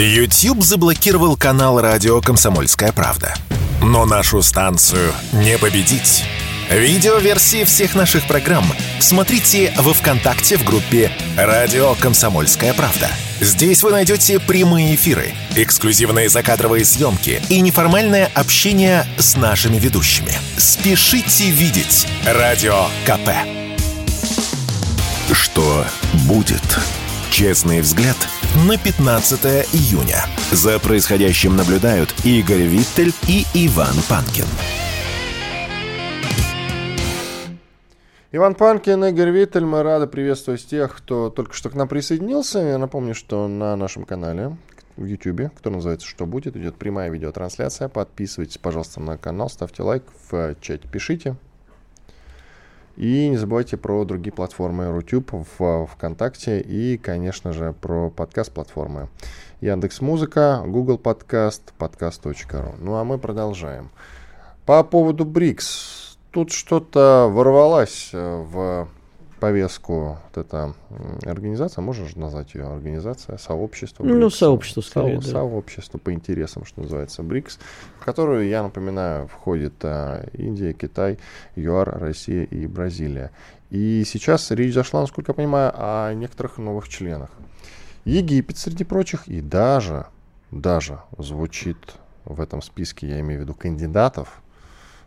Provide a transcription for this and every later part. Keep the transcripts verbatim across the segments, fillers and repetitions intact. YouTube заблокировал канал «Радио Комсомольская правда». Но нашу станцию не победить. Видеоверсии всех наших программ смотрите во ВКонтакте в группе «Радио Комсомольская правда». Здесь вы найдете прямые эфиры, эксклюзивные закадровые съемки и неформальное общение с нашими ведущими. Спешите видеть «Радио КП». Что будет? Честный взгляд на пятнадцатое июня. За происходящим наблюдают Игорь Виттель и Иван Панкин. Иван Панкин, Игорь Виттель. Мы рады приветствовать тех, кто только что к нам присоединился. Я напомню, что на нашем канале в Ютьюбе, который называется «Что будет», идет прямая видеотрансляция. Подписывайтесь, пожалуйста, на канал, ставьте лайк, в чате пишите. И не забывайте про другие платформы: YouTube, ВКонтакте и, конечно же, про подкаст-платформы Яндекс.Музыка, Google Подкаст, подкаст точка ру. Ну а мы продолжаем. По поводу БРИКС. Тут что-то ворвалась в повестку вот эта организация, можно же назвать ее организация, сообщество. БРИКС, ну, сообщество, скорее, со- да. Сообщество по интересам, что называется, БРИКС, в которую, я напоминаю, входит а, Индия, Китай, ЮАР, Россия и Бразилия. И сейчас речь зашла, насколько я понимаю, о некоторых новых членах. Египет, среди прочих, и даже, даже звучит в этом списке, я имею в виду кандидатов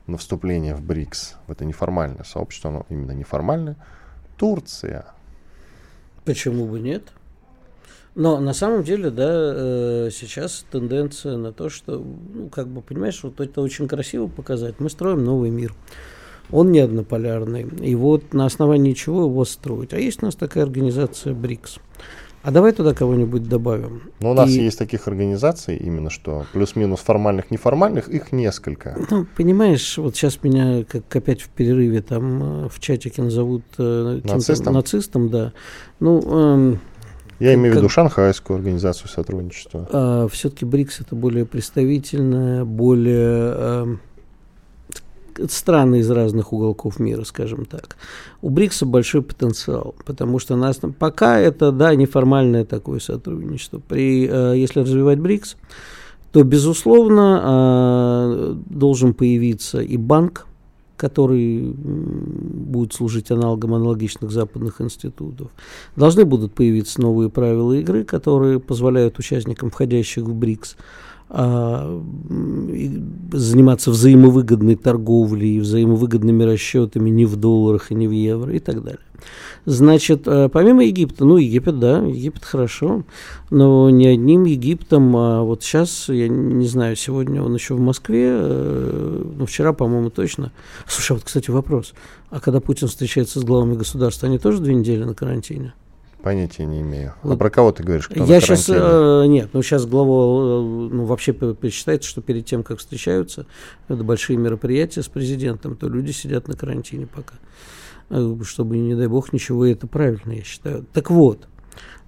на вступление в БРИКС, в это неформальное сообщество, оно именно неформальное, Турция. Почему бы нет? Но на самом деле, да, сейчас тенденция на то, что, ну, как бы, понимаешь, вот это очень красиво показать. Мы строим новый мир. Он не однополярный. И вот на основании чего его строить? А есть у нас такая организация БРИКС. А давай туда кого-нибудь добавим. Но у нас и... есть таких организаций, именно что плюс-минус формальных, неформальных, их несколько. Ну, понимаешь, вот сейчас меня, как опять в перерыве, там в чатике назовут э, нацистом? нацистом, да. Ну, э, Я имею в виду Шанхайскую организацию сотрудничества. Э, все-таки БРИКС — это более представительная, более... Э, страны из разных уголков мира, скажем так. У БРИКСа большой потенциал, потому что нас, пока это, да, неформальное такое сотрудничество. При, э, если развивать БРИКС, то, безусловно, э, должен появиться и банк, который будет служить аналогом аналогичных западных институтов. Должны будут появиться новые правила игры, которые позволяют участникам, входящих в БРИКС, заниматься взаимовыгодной торговлей, взаимовыгодными расчетами не в долларах и не в евро и так далее. Значит, помимо Египта, ну, Египет, да, Египет хорошо, но не одним Египтом, а вот сейчас, я не знаю, сегодня он еще в Москве, ну, вчера, по-моему, точно. Слушай, а вот, кстати, вопрос, а когда Путин встречается с главами государств, они тоже две недели на карантине? Понятия не имею. Вот. А про кого ты говоришь? Кто я сейчас... Э, нет, ну сейчас глава... Ну, вообще считается, что перед тем, как встречаются, это большие мероприятия с президентом, то люди сидят на карантине пока. Чтобы, не дай бог, ничего. И это правильно, я считаю. Так вот,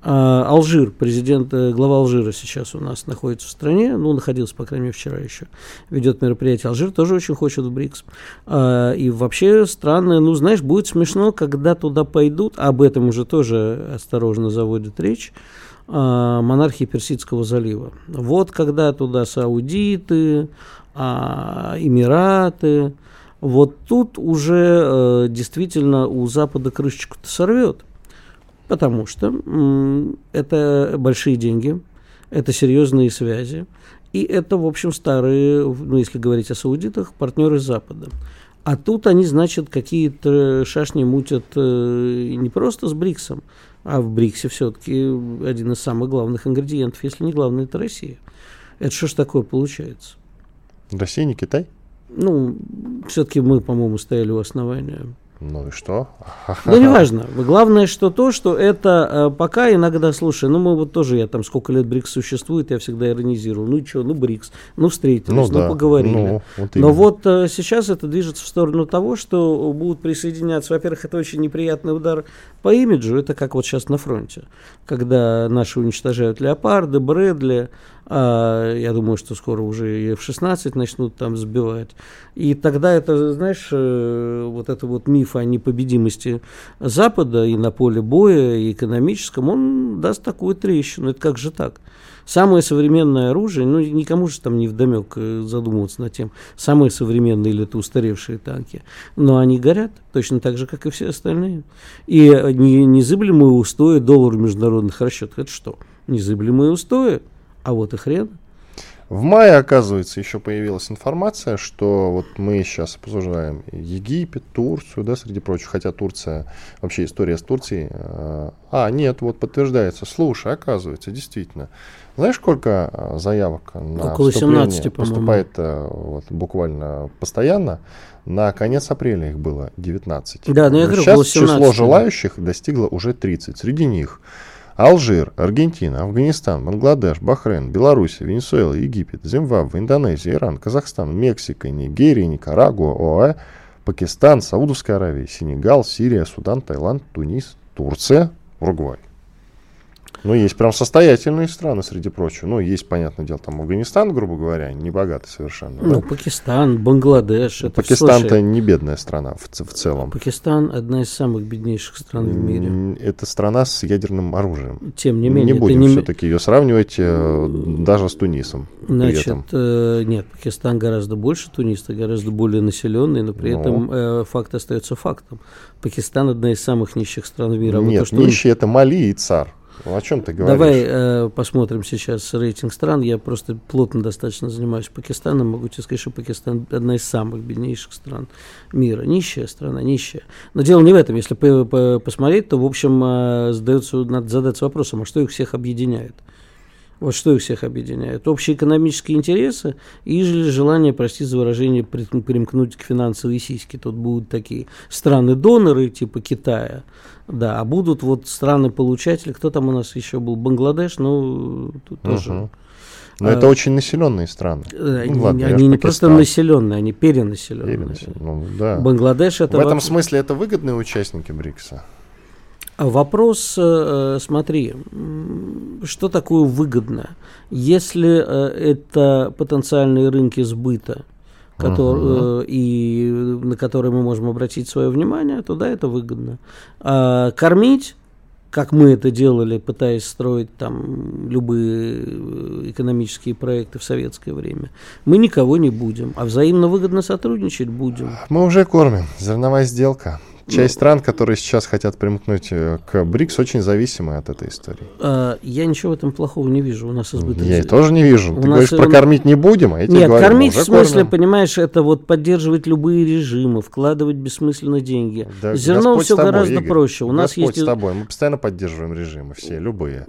э, Алжир, президент, э, глава Алжира сейчас у нас находится в стране, ну, находился, по крайней мере, вчера еще, ведет мероприятие. Алжир тоже очень хочет в БРИКС. Э, и вообще странно, ну, знаешь, будет смешно, когда туда пойдут, об этом уже тоже осторожно заводит речь, э, монархии Персидского залива. Вот когда туда саудиты, э, эмираты, вот тут уже э, действительно у Запада крышечку-то сорвет. Потому что м- это большие деньги, это серьезные связи, и это, в общем, старые, ну, если говорить о саудитах, партнеры Запада. А тут они, значит, какие-то шашни мутят э, не просто с БРИКСом, а в БРИКСе все-таки один из самых главных ингредиентов, если не главный, это Россия. Это что ж такое получается? Россия, не Китай? Ну, все-таки мы, по-моему, стояли у основания. Ну и что? Да неважно. Главное, что то, что это пока иногда, слушай, ну мы вот тоже, я там сколько лет БРИКС существует, я всегда иронизирую. Ну и что, ну БРИКС, ну встретились, ну, ну да, поговорили. Ну, вот но вот а, сейчас это движется в сторону того, что будут присоединяться. Во-первых, это очень неприятный удар по имиджу. Это как вот сейчас на фронте, когда наши уничтожают леопарды, Брэдли, Я думаю, что скоро уже и эф шестнадцать начнут там сбивать. И тогда это, знаешь, вот этот вот миф о непобедимости Запада и на поле боя, и экономическом, он даст такую трещину. Это как же так? Самое современное оружие, ну, никому же там не вдомек задумываться над тем, самые современные или это устаревшие танки, но они горят точно так же, как и все остальные. И незыблемые устои доллара в международных расчетах, это что? Незыблемые устои, а вот и хрен. В мае, оказывается, еще появилась информация, что вот мы сейчас обсуждаем Египет, Турцию, да, среди прочих, хотя Турция, вообще история с Турцией, э, а, нет, вот подтверждается, слушай, оказывается, действительно, знаешь, сколько заявок на около вступление семнадцати, поступает э, вот, буквально постоянно, на конец апреля их было девятнадцать, да, но я говорю, сейчас семнадцать, число желающих достигло уже тридцать, среди них Алжир, Аргентина, Афганистан, Бангладеш, Бахрейн, Беларусь, Венесуэла, Египет, Зимбабве, Индонезия, Иран, Казахстан, Мексика, Нигерия, Никарагуа, ОАЭ, Пакистан, Саудовская Аравия, Сенегал, Сирия, Судан, Таиланд, Тунис, Турция, Уругвай. Ну, есть прям состоятельные страны, среди прочего. Ну, есть, понятное дело, там Афганистан, грубо говоря, не богатый совершенно. Ну, да? Пакистан, Бангладеш. Это, Пакистан-то слушай, не бедная страна в, в целом. Пакистан одна из самых беднейших стран в мире. Это страна с ядерным оружием. Тем не менее. Не будем не... все-таки ее сравнивать даже с Тунисом. Значит, э, нет, Пакистан гораздо больше Туниса, гораздо более населенный, но при но... этом э, факт остается фактом. Пакистан одна из самых нищих стран мира. Нет, вот нищие он... это Мали и ЦАР. Ну, о чем ты говоришь? Давай э, посмотрим сейчас рейтинг стран. Я просто плотно достаточно занимаюсь Пакистаном. Могу тебе сказать, что Пакистан одна из самых беднейших стран мира. Нищая страна, нищая. Но дело не в этом. Если по- по- посмотреть, то, в общем, э, задается, надо задаться вопросом, а что их всех объединяет? Вот что их всех объединяет? Общие экономические интересы и желание, простите за выражение, примкнуть к финансовой сиське. Тут будут такие страны-доноры типа Китая, да, а будут вот страны-получатели. Кто там у нас еще был? Бангладеш, ну, тут угу. тоже... Но а, это очень населенные страны. Они, ну, ладно, они не Пакистан. Просто населенные, они перенаселенные. Перенаселенные. Ну, да. Бангладеш это... В этом вопрос... смысле это выгодные участники БРИКСа? Вопрос, смотри, что такое выгодно? Если это потенциальные рынки сбыта, который, uh-huh. и на которые мы можем обратить свое внимание, то да, это выгодно. А кормить, как мы это делали, пытаясь строить там любые экономические проекты в советское время, мы никого не будем, а взаимно выгодно сотрудничать будем. Мы уже кормим, зерновая сделка. Часть стран, которые сейчас хотят примкнуть к БРИКС, очень зависимы от этой истории. А, я ничего в этом плохого не вижу. У нас избыток. Я тоже не вижу. У Ты говоришь, и... прокормить не будем, а я тебе Нет, говорю, кормить в смысле, кормим. Понимаешь, это вот поддерживать любые режимы, вкладывать бессмысленно деньги. Да, зерно все тобой, гораздо Игорь, проще. У Господь нас есть... с тобой. Мы постоянно поддерживаем режимы все, любые.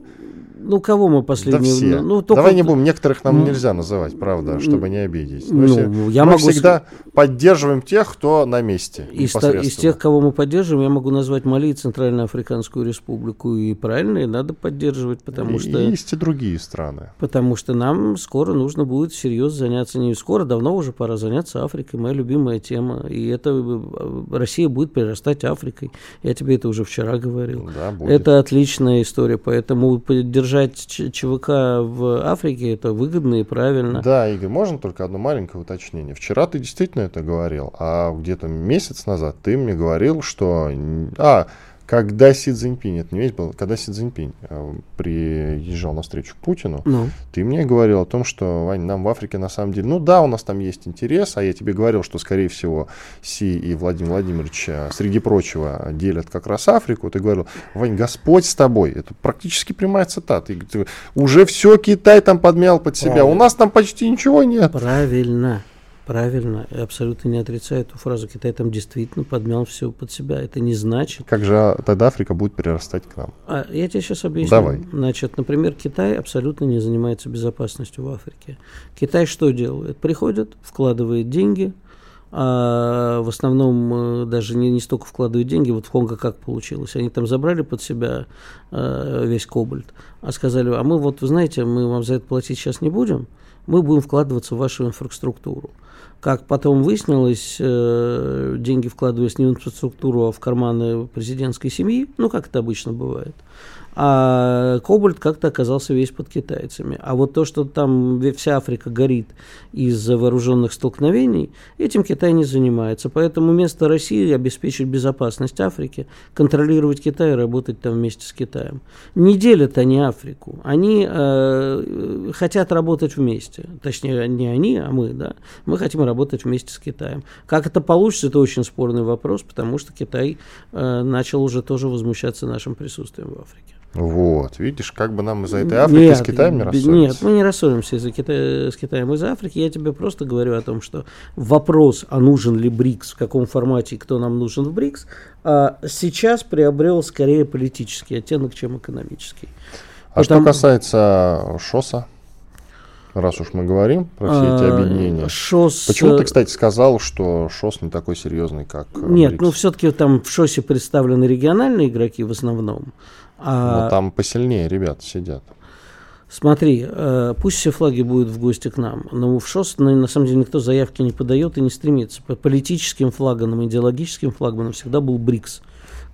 Ну, кого мы последние... Да все. Ну, только... Давай не будем, некоторых нам ну, нельзя называть, правда, чтобы не обидеть. Ну, все... я мы могу... всегда поддерживаем тех, кто на месте. Из, из тех, кого мы поддерживаем, я могу назвать Мали и Центральноафриканскую республику. И правильно, и надо поддерживать, потому и, что... И есть и другие страны. Потому что нам скоро нужно будет всерьез заняться. Не скоро, давно уже пора заняться Африкой. Моя любимая тема. И это Россия будет перерастать Африкой. Я тебе это уже вчера говорил. Да, будет. Это отличная история, поэтому поддерживаем. ЧВК в Африке, это выгодно и правильно. Да, Игорь, можно только одно маленькое уточнение. Вчера ты действительно это говорил, а где-то месяц назад ты мне говорил, что... А, когда Си Цзиньпинь, это не весь был, когда Си Цзиньпинь э, приезжал на встречу к Путину, ну. ты мне говорил о том, что, Вань, нам в Африке на самом деле, ну да, у нас там есть интерес, а я тебе говорил, что, скорее всего, Си и Владимир Владимирович, среди прочего, делят как раз Африку. Ты говорил, Вань, Господь с тобой. Это практически прямая цитата. Ты, уже все Китай там подмял под себя, правильно. У нас там почти ничего нет. Правильно. Правильно, я абсолютно не отрицаю эту фразу. Китай там действительно подмял все под себя. Это не значит... Как же тогда Африка будет перерастать к нам? А, я тебе сейчас объясню. Давай. Значит, например, Китай абсолютно не занимается безопасностью в Африке. Китай что делает? Приходит, вкладывает деньги... А в основном даже не, не столько вкладывают деньги, вот в Конго как получилось, они там забрали под себя э, весь кобальт, а сказали, а мы вот, вы знаете, мы вам за это платить сейчас не будем, мы будем вкладываться в вашу инфраструктуру. Как потом выяснилось, э, деньги вкладывались не в инфраструктуру, а в карманы президентской семьи, ну, как это обычно бывает. а кобальт как-то оказался весь под китайцами. А вот то, что там вся Африка горит из-за вооруженных столкновений, этим Китай не занимается. Поэтому вместо России обеспечить безопасность Африки, контролировать Китай и работать там вместе с Китаем. Не делят они Африку. Они э, хотят работать вместе. Точнее, не они, а мы, да. Мы хотим работать вместе с Китаем. Как это получится, это очень спорный вопрос, потому что Китай э, начал уже тоже возмущаться нашим присутствием в Африке. Вот, видишь, как бы нам из-за этой Африки нет, с Китаем не рассориться. Нет, мы не рассоримся из-за Китая, с Китаем из-за Африки. Я тебе просто говорю о том, что вопрос, а нужен ли БРИКС, в каком формате и кто нам нужен в БРИКС, сейчас приобрел скорее политический оттенок, чем экономический. А Потому... что касается ШОСа, раз уж мы говорим про все эти объединения. ШОС... Почему ты, кстати, сказал, что ШОС не такой серьезный, как Нет, БРИКС? Ну все-таки там в ШОСе представлены региональные игроки в основном. Но а, там посильнее ребята сидят. Смотри, э, пусть все флаги будут в гости к нам, но в ШОС на, на самом деле никто заявки не подает и не стремится. По политическим флагманам, идеологическим флагманам всегда был БРИКС,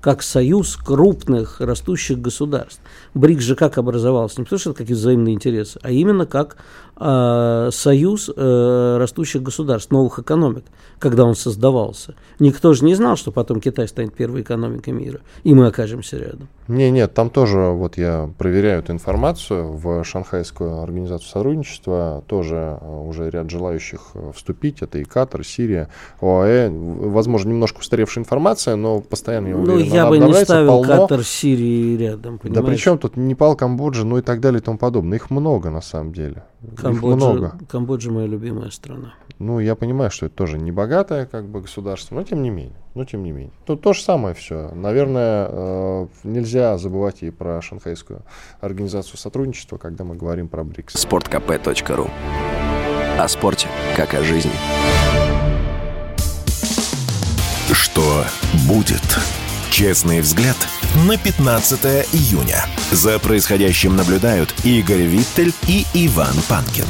как союз крупных растущих государств. БРИКС же как образовался? Не потому что это какие-то взаимные интересы, а именно как э, союз э, растущих государств, новых экономик, когда он создавался. Никто же не знал, что потом Китай станет первой экономикой мира, и мы окажемся рядом. Не, нет, там тоже, вот я проверяю эту информацию, в Шанхайскую организацию сотрудничества тоже уже ряд желающих вступить, это и Катар, Сирия, ОАЭ, возможно, немножко устаревшая информация, но постоянно я уверен. Я бы не ставил полно. Катар, Сирии рядом, понимаешь? Да причем тут Непал, Камбоджа, ну и так далее и тому подобное. Их много на самом деле. Камбоджа, Их много. Камбоджа моя любимая страна. Ну я понимаю, что это тоже не богатое как бы государство, но тем не менее. Ну тем не менее. Тут то же самое все. Наверное, э, нельзя забывать и про Шанхайскую организацию сотрудничества, когда мы говорим про БРИКС. спорт ка пэ точка ру. О спорте, как о жизни. Что будет? Честный взгляд на пятнадцатое июня. За происходящим наблюдают Игорь Виттель и Иван Панкин.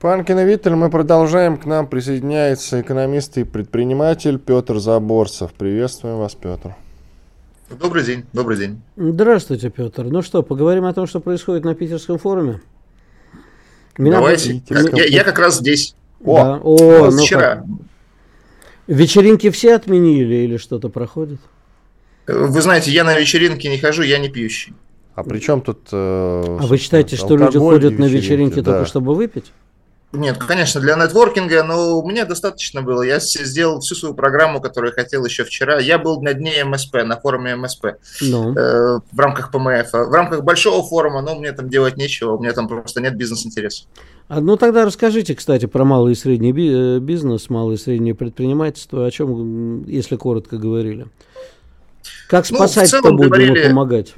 Панкин и Виттель, мы продолжаем. К нам присоединяется экономист и предприниматель Петр Заборцев. Приветствуем вас, Петр. Добрый день, добрый день. Здравствуйте, Петр. Ну что, поговорим о том, что происходит на Питерском форуме? Меня Давайте. Питерском... Я, я как раз здесь. О, да. О ну вчера... Как... Вечеринки все отменили или что-то проходит? Вы знаете, я на вечеринки не хожу, я не пьющий. А при чем тут э, а вы считаете, что люди ходят вечеринки, на вечеринки да. только чтобы выпить? Нет, конечно, для нетворкинга, но у меня достаточно было. Я сделал всю свою программу, которую хотел еще вчера. Я был на дне эм эс пэ, на форуме эм эс пэ no. э, в рамках пэ эм э эф. В рамках большого форума, но мне там делать нечего, у меня там просто нет бизнес-интереса. А, ну тогда расскажите, кстати, про малый и средний би- бизнес, малое и среднее предпринимательство, о чем, если коротко, говорили. Как спасать-то ну, будем говорили... и помогать?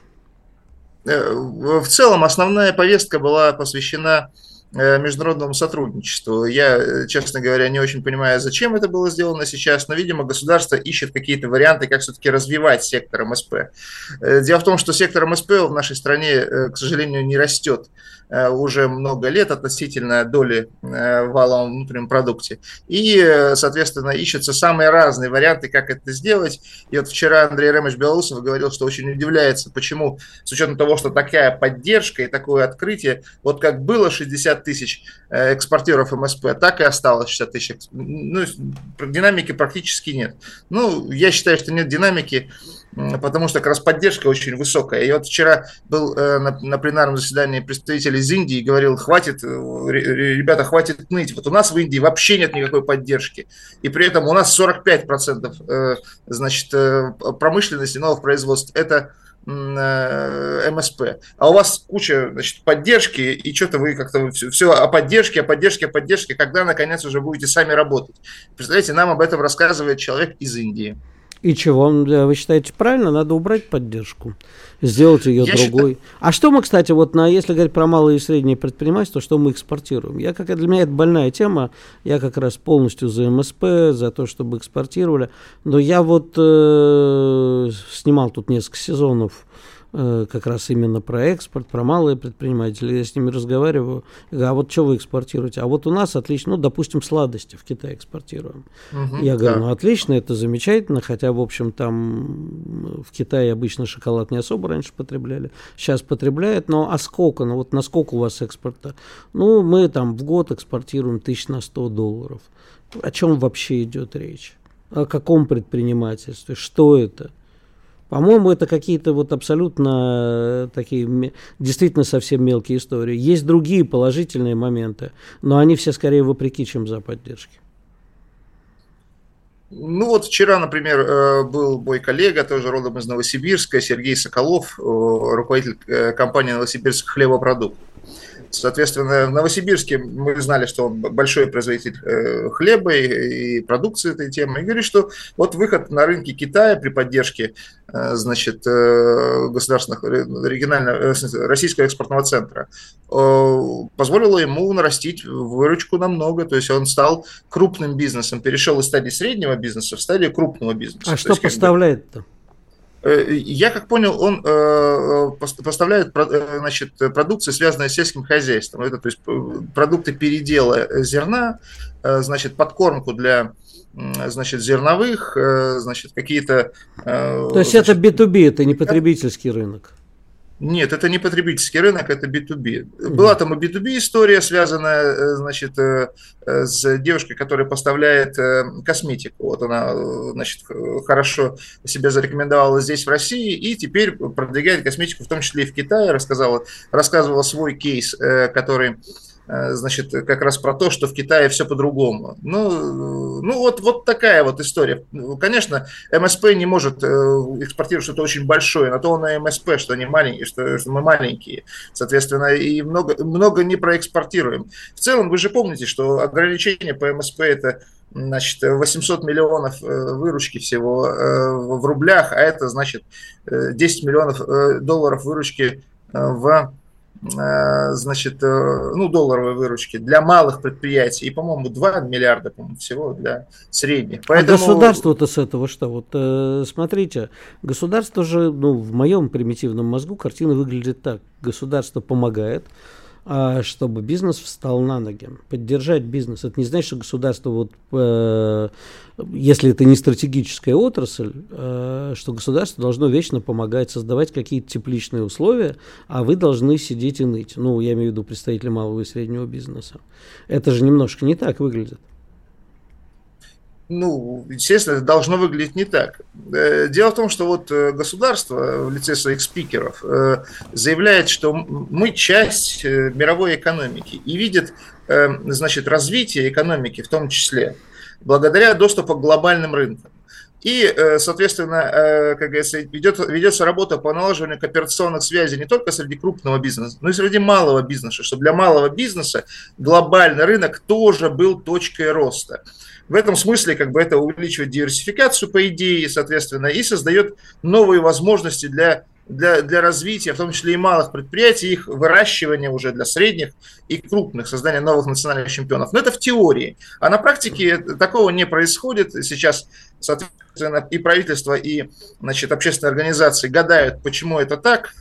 Э, в целом основная повестка была посвящена... международному сотрудничеству. Я, честно говоря, не очень понимаю, зачем это было сделано сейчас, но, видимо, государство ищет какие-то варианты, как все-таки развивать сектор эм эс пэ. Дело в том, что сектор эм эс пэ в нашей стране, к сожалению, не растет уже много лет относительно доли валового внутреннего продукта. И, соответственно, ищутся самые разные варианты, как это сделать. И вот вчера Андрей Ремович Белолусов говорил, что очень удивляется, почему, с учетом того, что такая поддержка и такое открытие, вот как было шестьдесят тысяч экспортеров эм эс пэ, так и осталось шестьдесят тысяч. Ну, динамики практически нет. Ну, я считаю, что нет динамики, потому что как раз поддержка очень высокая. И вот вчера был на, на пленарном заседании представитель из Индии и говорил, хватит, ребята, хватит ныть. Вот у нас в Индии вообще нет никакой поддержки. И при этом у нас сорок пять процентов значит, промышленности новых производств – это эм эс пэ. А у вас куча значит, поддержки, и что-то вы как-то все о поддержке, о поддержке, о поддержке, когда, наконец, уже будете сами работать. Представляете, нам об этом рассказывает человек из Индии. И чего? Вы считаете правильно? Надо убрать поддержку, сделать ее я другой. Считаю... А что мы, кстати, вот на, если говорить про малые и средние предпринимательства, что мы экспортируем? Я, как, для меня это больная тема. Я как раз полностью за эм эс пэ, за то, чтобы экспортировали. Но я вот э, снимал тут несколько сезонов как раз именно про экспорт, про малые предприниматели. Я с ними разговариваю. Говорю, а вот что вы экспортируете? А вот у нас отлично, ну, допустим, сладости в Китай экспортируем. Угу, я говорю, да. ну, отлично, это замечательно, хотя, в общем, там в Китае обычно шоколад не особо раньше потребляли, сейчас потребляют, но а сколько, ну, вот насколько у вас экспорта? Ну, мы там в год экспортируем тысяч на сто долларов. О чем вообще идет речь? О каком предпринимательстве? Что это? По-моему, это какие-то вот абсолютно такие, действительно совсем мелкие истории. Есть другие положительные моменты, но они все скорее вопреки, чем за поддержки. Ну вот вчера, например, был мой коллега, тоже родом из Новосибирска, Сергей Соколов, руководитель компании «Новосибирск Хлебопродукт». Соответственно, в Новосибирске мы знали, что он большой производитель хлеба и продукции этой темы. И говорит, что вот выход на рынки Китая при поддержке, значит, государственных, регионального, российского экспортного центра позволило ему нарастить выручку намного. То есть он стал крупным бизнесом, перешел из стадии среднего бизнеса в стадию крупного бизнеса. А что есть, поставляет-то? Я, как понял, он поставляет, значит, продукции, связанные с сельским хозяйством. Это, то есть, продукты передела зерна, значит, подкормку для, значит, зерновых, значит, какие-то... То есть, значит, это би ту би, это не потребительский рынок? Нет, это не потребительский рынок, это би ту би. Mm-hmm. Была там и би ту би история, связанная, значит, с девушкой, которая поставляет косметику. Вот она, значит, хорошо себя зарекомендовала здесь, в России, и теперь продвигает косметику, в том числе и в Китае. Рассказала, рассказывала свой кейс, который... Значит, как раз про то, что в Китае все по-другому. Ну, ну вот, вот такая вот история. Конечно, эм эс пэ не может экспортировать что-то очень большое, на то он и эм эс пэ, что они маленькие, что, что мы маленькие. Соответственно, и много, много не проэкспортируем. В целом, вы же помните, что ограничения по эм эс пэ – это, значит, восемьсот миллионов выручки всего в рублях, а это, значит, десять миллионов долларов выручки в, значит, ну, долларовой выручки для малых предприятий. И, по-моему, два миллиарда, по-моему, всего для средних. Поэтому... А государство-то с этого что? Вот смотрите, государство же, ну, в моем примитивном мозгу картина выглядит так. Государство помогает, чтобы бизнес встал на ноги. Поддержать бизнес. Это не значит, что государство, вот, э, если это не стратегическая отрасль, э, что государство должно вечно помогать, создавать какие-то тепличные условия, а вы должны сидеть и ныть. Ну, я имею в виду представители малого и среднего бизнеса. Это же немножко не так выглядит. Ну, естественно, это должно выглядеть не так. Дело в том, что вот государство в лице своих спикеров заявляет, что мы часть мировой экономики и видит, значит, развитие экономики в том числе благодаря доступу к глобальным рынкам. И, соответственно, как говорится, идет, ведется работа по налаживанию кооперационных связей не только среди крупного бизнеса, но и среди малого бизнеса, чтобы для малого бизнеса глобальный рынок тоже был точкой роста. В этом смысле, как бы, это увеличивает диверсификацию, по идее, соответственно, и создает новые возможности для, для, для развития, в том числе и малых предприятий, их выращивания уже для средних и крупных, создания новых национальных чемпионов. Но это в теории. А на практике такого не происходит. Сейчас, соответственно, и правительство, и, значит, общественные организации гадают, почему это так.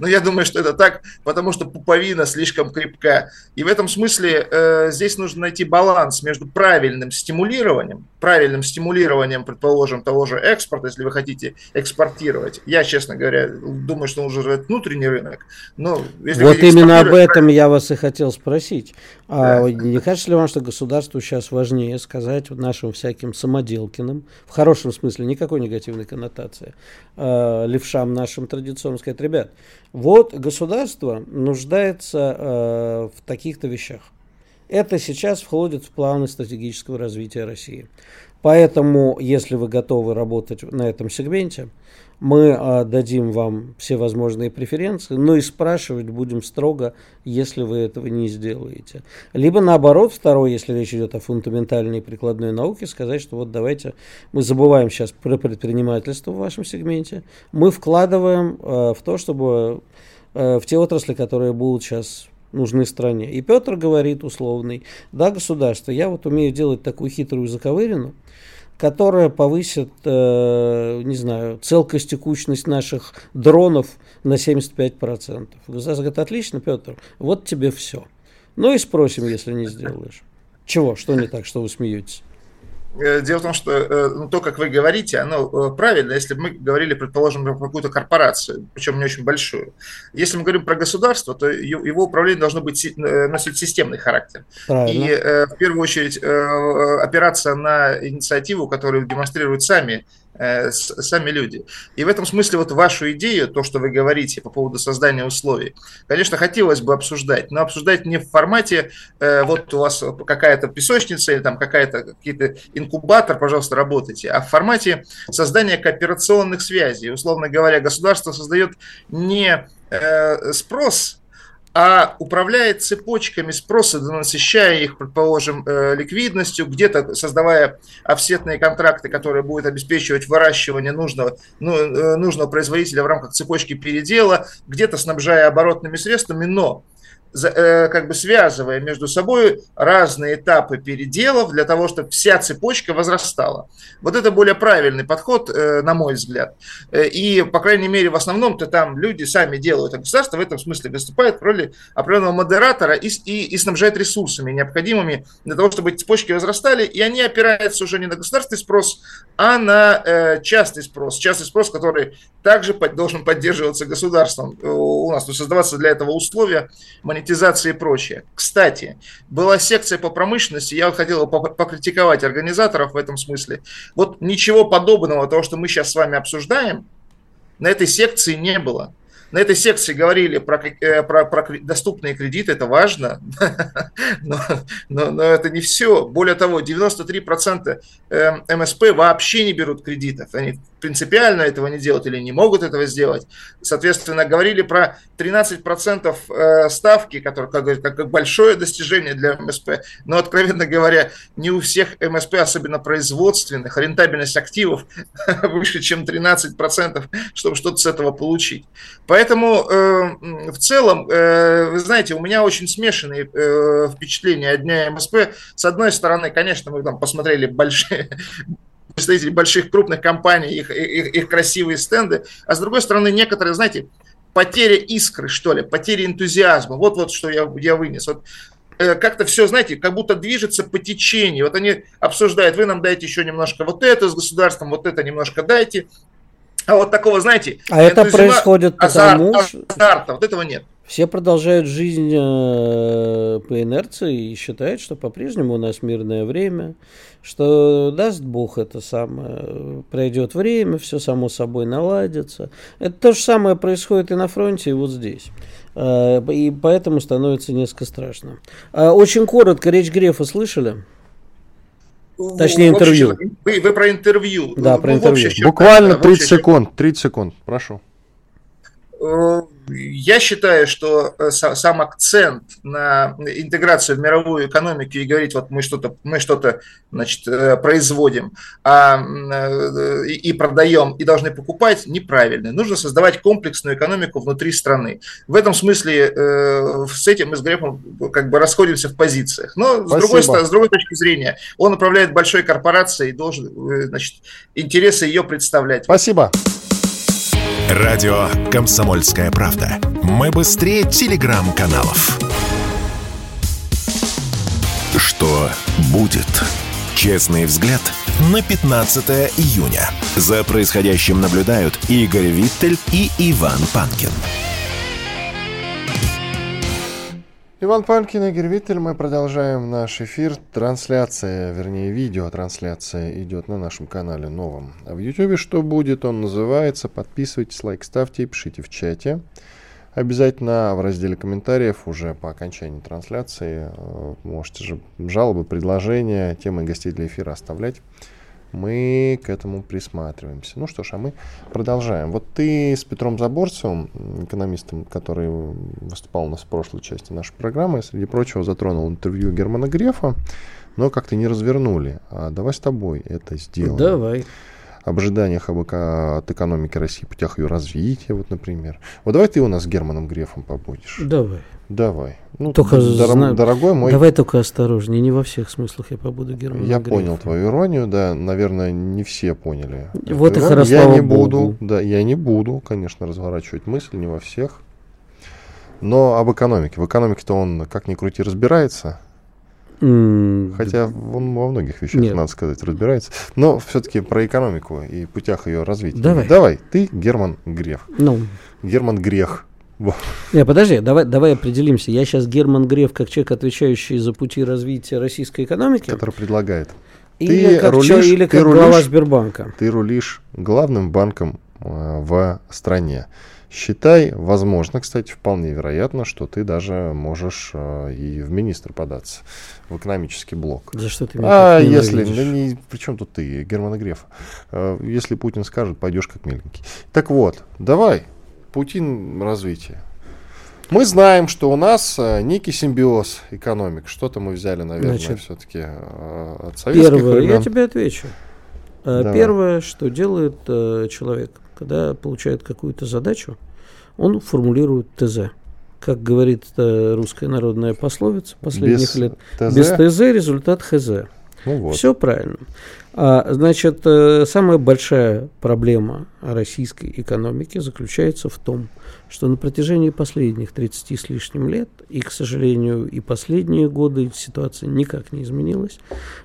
Но я думаю, что это так, потому что пуповина слишком крепка. И в этом смысле э, здесь нужно найти баланс между правильным стимулированием, правильным стимулированием, предположим, того же экспорта, если вы хотите экспортировать. Я, честно говоря, думаю, что он уже внутренний рынок. Но если вот именно об этом я вас и хотел спросить. А да. Не кажется ли вам, что государству сейчас важнее сказать нашим всяким самоделкиным, в хорошем смысле, никакой негативной коннотации, э, левшам нашим традиционно сказать: ребят, вот государство нуждается э, в таких-то вещах. Это сейчас входит в планы стратегического развития России. Поэтому, если вы готовы работать на этом сегменте, мы а, дадим вам все возможные преференции, но и спрашивать будем строго, если вы этого не сделаете. Либо наоборот, второй, если речь идет о фундаментальной и прикладной науке, сказать, что вот давайте мы забываем сейчас про предпринимательство в вашем сегменте, мы вкладываем а, в то, чтобы а, в те отрасли, которые будут сейчас... нужны стране. И Петр говорит условный: да, государство, я вот умею делать такую хитрую заковырину, которая повысит, э, не знаю, целкость и кучность наших дронов на семьдесят пять процентов. Говорит, отлично, Петр, вот тебе все. Ну и спросим, если не сделаешь. Чего? Что не так, что вы смеетесь? Дело в том, что ну, то, как вы говорите, оно правильно, если бы мы говорили, предположим, про какую-то корпорацию, причем не очень большую. Если мы говорим про государство, то его управление должно быть, носить системный характер. Правильно. И в первую очередь опираться на инициативу, которую демонстрируют сами, сами люди. И в этом смысле вот вашу идею, то, что вы говорите по поводу создания условий, конечно, хотелось бы обсуждать, но обсуждать не в формате э, вот у вас какая-то песочница или там какая-то, какие-то инкубатор, пожалуйста, работайте, а в формате создания кооперационных связей. Условно говоря, государство создает не э, спрос, а управляет цепочками спроса, насыщая их, предположим, ликвидностью, где-то создавая офсетные контракты, которые будут обеспечивать выращивание нужного, ну, нужного производителя в рамках цепочки передела, где-то снабжая оборотными средствами, но как бы связывая между собой разные этапы переделов для того, чтобы вся цепочка возрастала. Вот это более правильный подход, на мой взгляд. И, по крайней мере, в основном-то там люди сами делают, а государство в этом смысле выступает в роли определенного модератора и, и, и снабжает ресурсами, необходимыми для того, чтобы цепочки возрастали, и они опираются уже не на государственный спрос, а на э, частный спрос. Частный спрос, который также под, должен поддерживаться государством у нас, то есть создаваться для этого условия, монетизация и прочее. Кстати, была секция по промышленности, я вот хотел покритиковать организаторов в этом смысле. Вот ничего подобного того, что мы сейчас с вами обсуждаем, на этой секции не было. На этой секции говорили про, про, про доступные кредиты, это важно, но, но, но это не все. Более того, девяносто три процента эм эс пэ вообще не берут кредитов. Они принципиально этого не делают или не могут этого сделать. Соответственно, говорили про тринадцать процентов ставки, которые, как говорят, как большое достижение для эм эс пэ. Но, откровенно говоря, не у всех эм эс пэ, особенно производственных, рентабельность активов выше, чем тринадцать процентов, чтобы что-то с этого получить. Поэтому э, в целом, э, вы знаете, у меня очень смешанные э, впечатления от дня эм эс пэ. С одной стороны, конечно, мы там посмотрели большие... представители больших крупных компаний, их, их, их красивые стенды, а с другой стороны некоторые, знаете, потеря искры, что ли, потеря энтузиазма, вот вот что я, я вынес, вот э, как-то все, знаете, как будто движется по течению, вот они обсуждают, вы нам дайте еще немножко вот это с государством, вот это немножко дайте, а вот такого, знаете, а это происходит потому, азарта, азарта, вот этого нет. Все продолжают жизнь по инерции и считают, что по-прежнему у нас мирное время, что даст Бог это самое, пройдет время, все само собой наладится. Это то же самое происходит и на фронте, и вот здесь. И поэтому становится несколько страшно. Очень коротко речь Грефа слышали? Точнее, интервью. Общем, вы, вы про интервью. Да, про интервью. Буквально тридцать секунд, тридцать секунд, прошу. Я считаю, что сам акцент на интеграцию в мировую экономику и говорить, вот мы что-то, мы что-то, значит, производим а, и, и продаем, и должны покупать, неправильно. Нужно создавать комплексную экономику внутри страны. В этом смысле э, с этим мы с Грефом как бы расходимся в позициях. Но с другой, с другой точки зрения, он управляет большой корпорацией и должен, значит, интересы ее представлять. Спасибо. Радио «Комсомольская правда». Мы быстрее телеграм-каналов. Что будет? Честный взгляд на пятнадцатое июня. За происходящим наблюдают Игорь Виттель и Иван Панкин. Иван Панкин, Игорь Виттель. Мы продолжаем наш эфир. Трансляция, вернее, видеотрансляция идет на нашем канале новом. А в Ютубе «Что будет?» он называется. Подписывайтесь, лайк ставьте и пишите в чате. Обязательно в разделе комментариев уже по окончании трансляции можете же жалобы, предложения, темы гостей для эфира оставлять. Мы к этому присматриваемся. Ну что ж, а мы продолжаем. Вот ты с Петром Заборцевым, экономистом, который выступал у нас в прошлой части нашей программы, среди прочего затронул интервью Германа Грефа, но как-то не развернули. А давай с тобой это сделаем. Давай. ожиданиях от экономики России, путях ее развития, вот, например. Вот давай ты у нас с Германом Грефом побудешь. Давай. Давай. Ну, только дор- зна- дорогой мой... Давай только осторожнее, не во всех смыслах я побуду Германом Грефом. Я понял твою иронию, да, наверное, не все поняли. Вот и хорошо. Я не буду, да, я не буду, конечно, разворачивать мысль, не во всех. Но об экономике. В экономике-то он, как ни крути, разбирается. Mm. Хотя он во многих вещах, Нет. надо сказать, разбирается. Но все-таки про экономику и путях ее развития. Давай. Давай, ты Герман Греф. No. Герман Грех. Не, подожди, давай, давай определимся. Я сейчас Герман Греф как человек, отвечающий за пути развития российской экономики. Который предлагает. Или ты как, рулишь, чё, или как ты глава рулишь, Сбербанка. Ты рулишь главным банком э, в стране. Считай, возможно, кстати, вполне вероятно, что ты даже можешь э, и в министр податься, в экономический блок. За что ты меня а так если, да не, при чем тут ты, Герман Греф? Э, если Путин скажет, пойдешь как миленький. Так вот, давай, пути развития. Мы знаем, что у нас э, некий симбиоз экономик. Что-то мы взяли, наверное, Значит, все-таки э, от советских первое, времен. Я тебе отвечу. Давай. Первое, что делает э, человек, когда получает какую-то задачу, он формулирует ТЗ. Как говорит э, русская народная пословица последних без лет, ТЗ? Без ТЗ результат ХЗ. Ну вот. Все правильно. А, значит, э, самая большая проблема российской экономики заключается в том, что на протяжении последних тридцати с лишним лет, и, к сожалению, и последние годы ситуация никак не изменилась,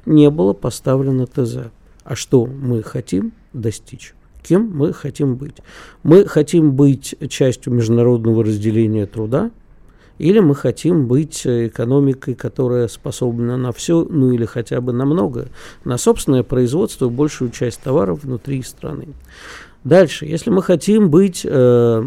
не было поставлено ТЗ. А что мы хотим достичь? Кем мы хотим быть? Мы хотим быть частью международного разделения труда, или мы хотим быть экономикой, которая способна на все, ну или хотя бы на многое, на собственное производство, большую часть товаров внутри страны. Дальше, если мы хотим быть э,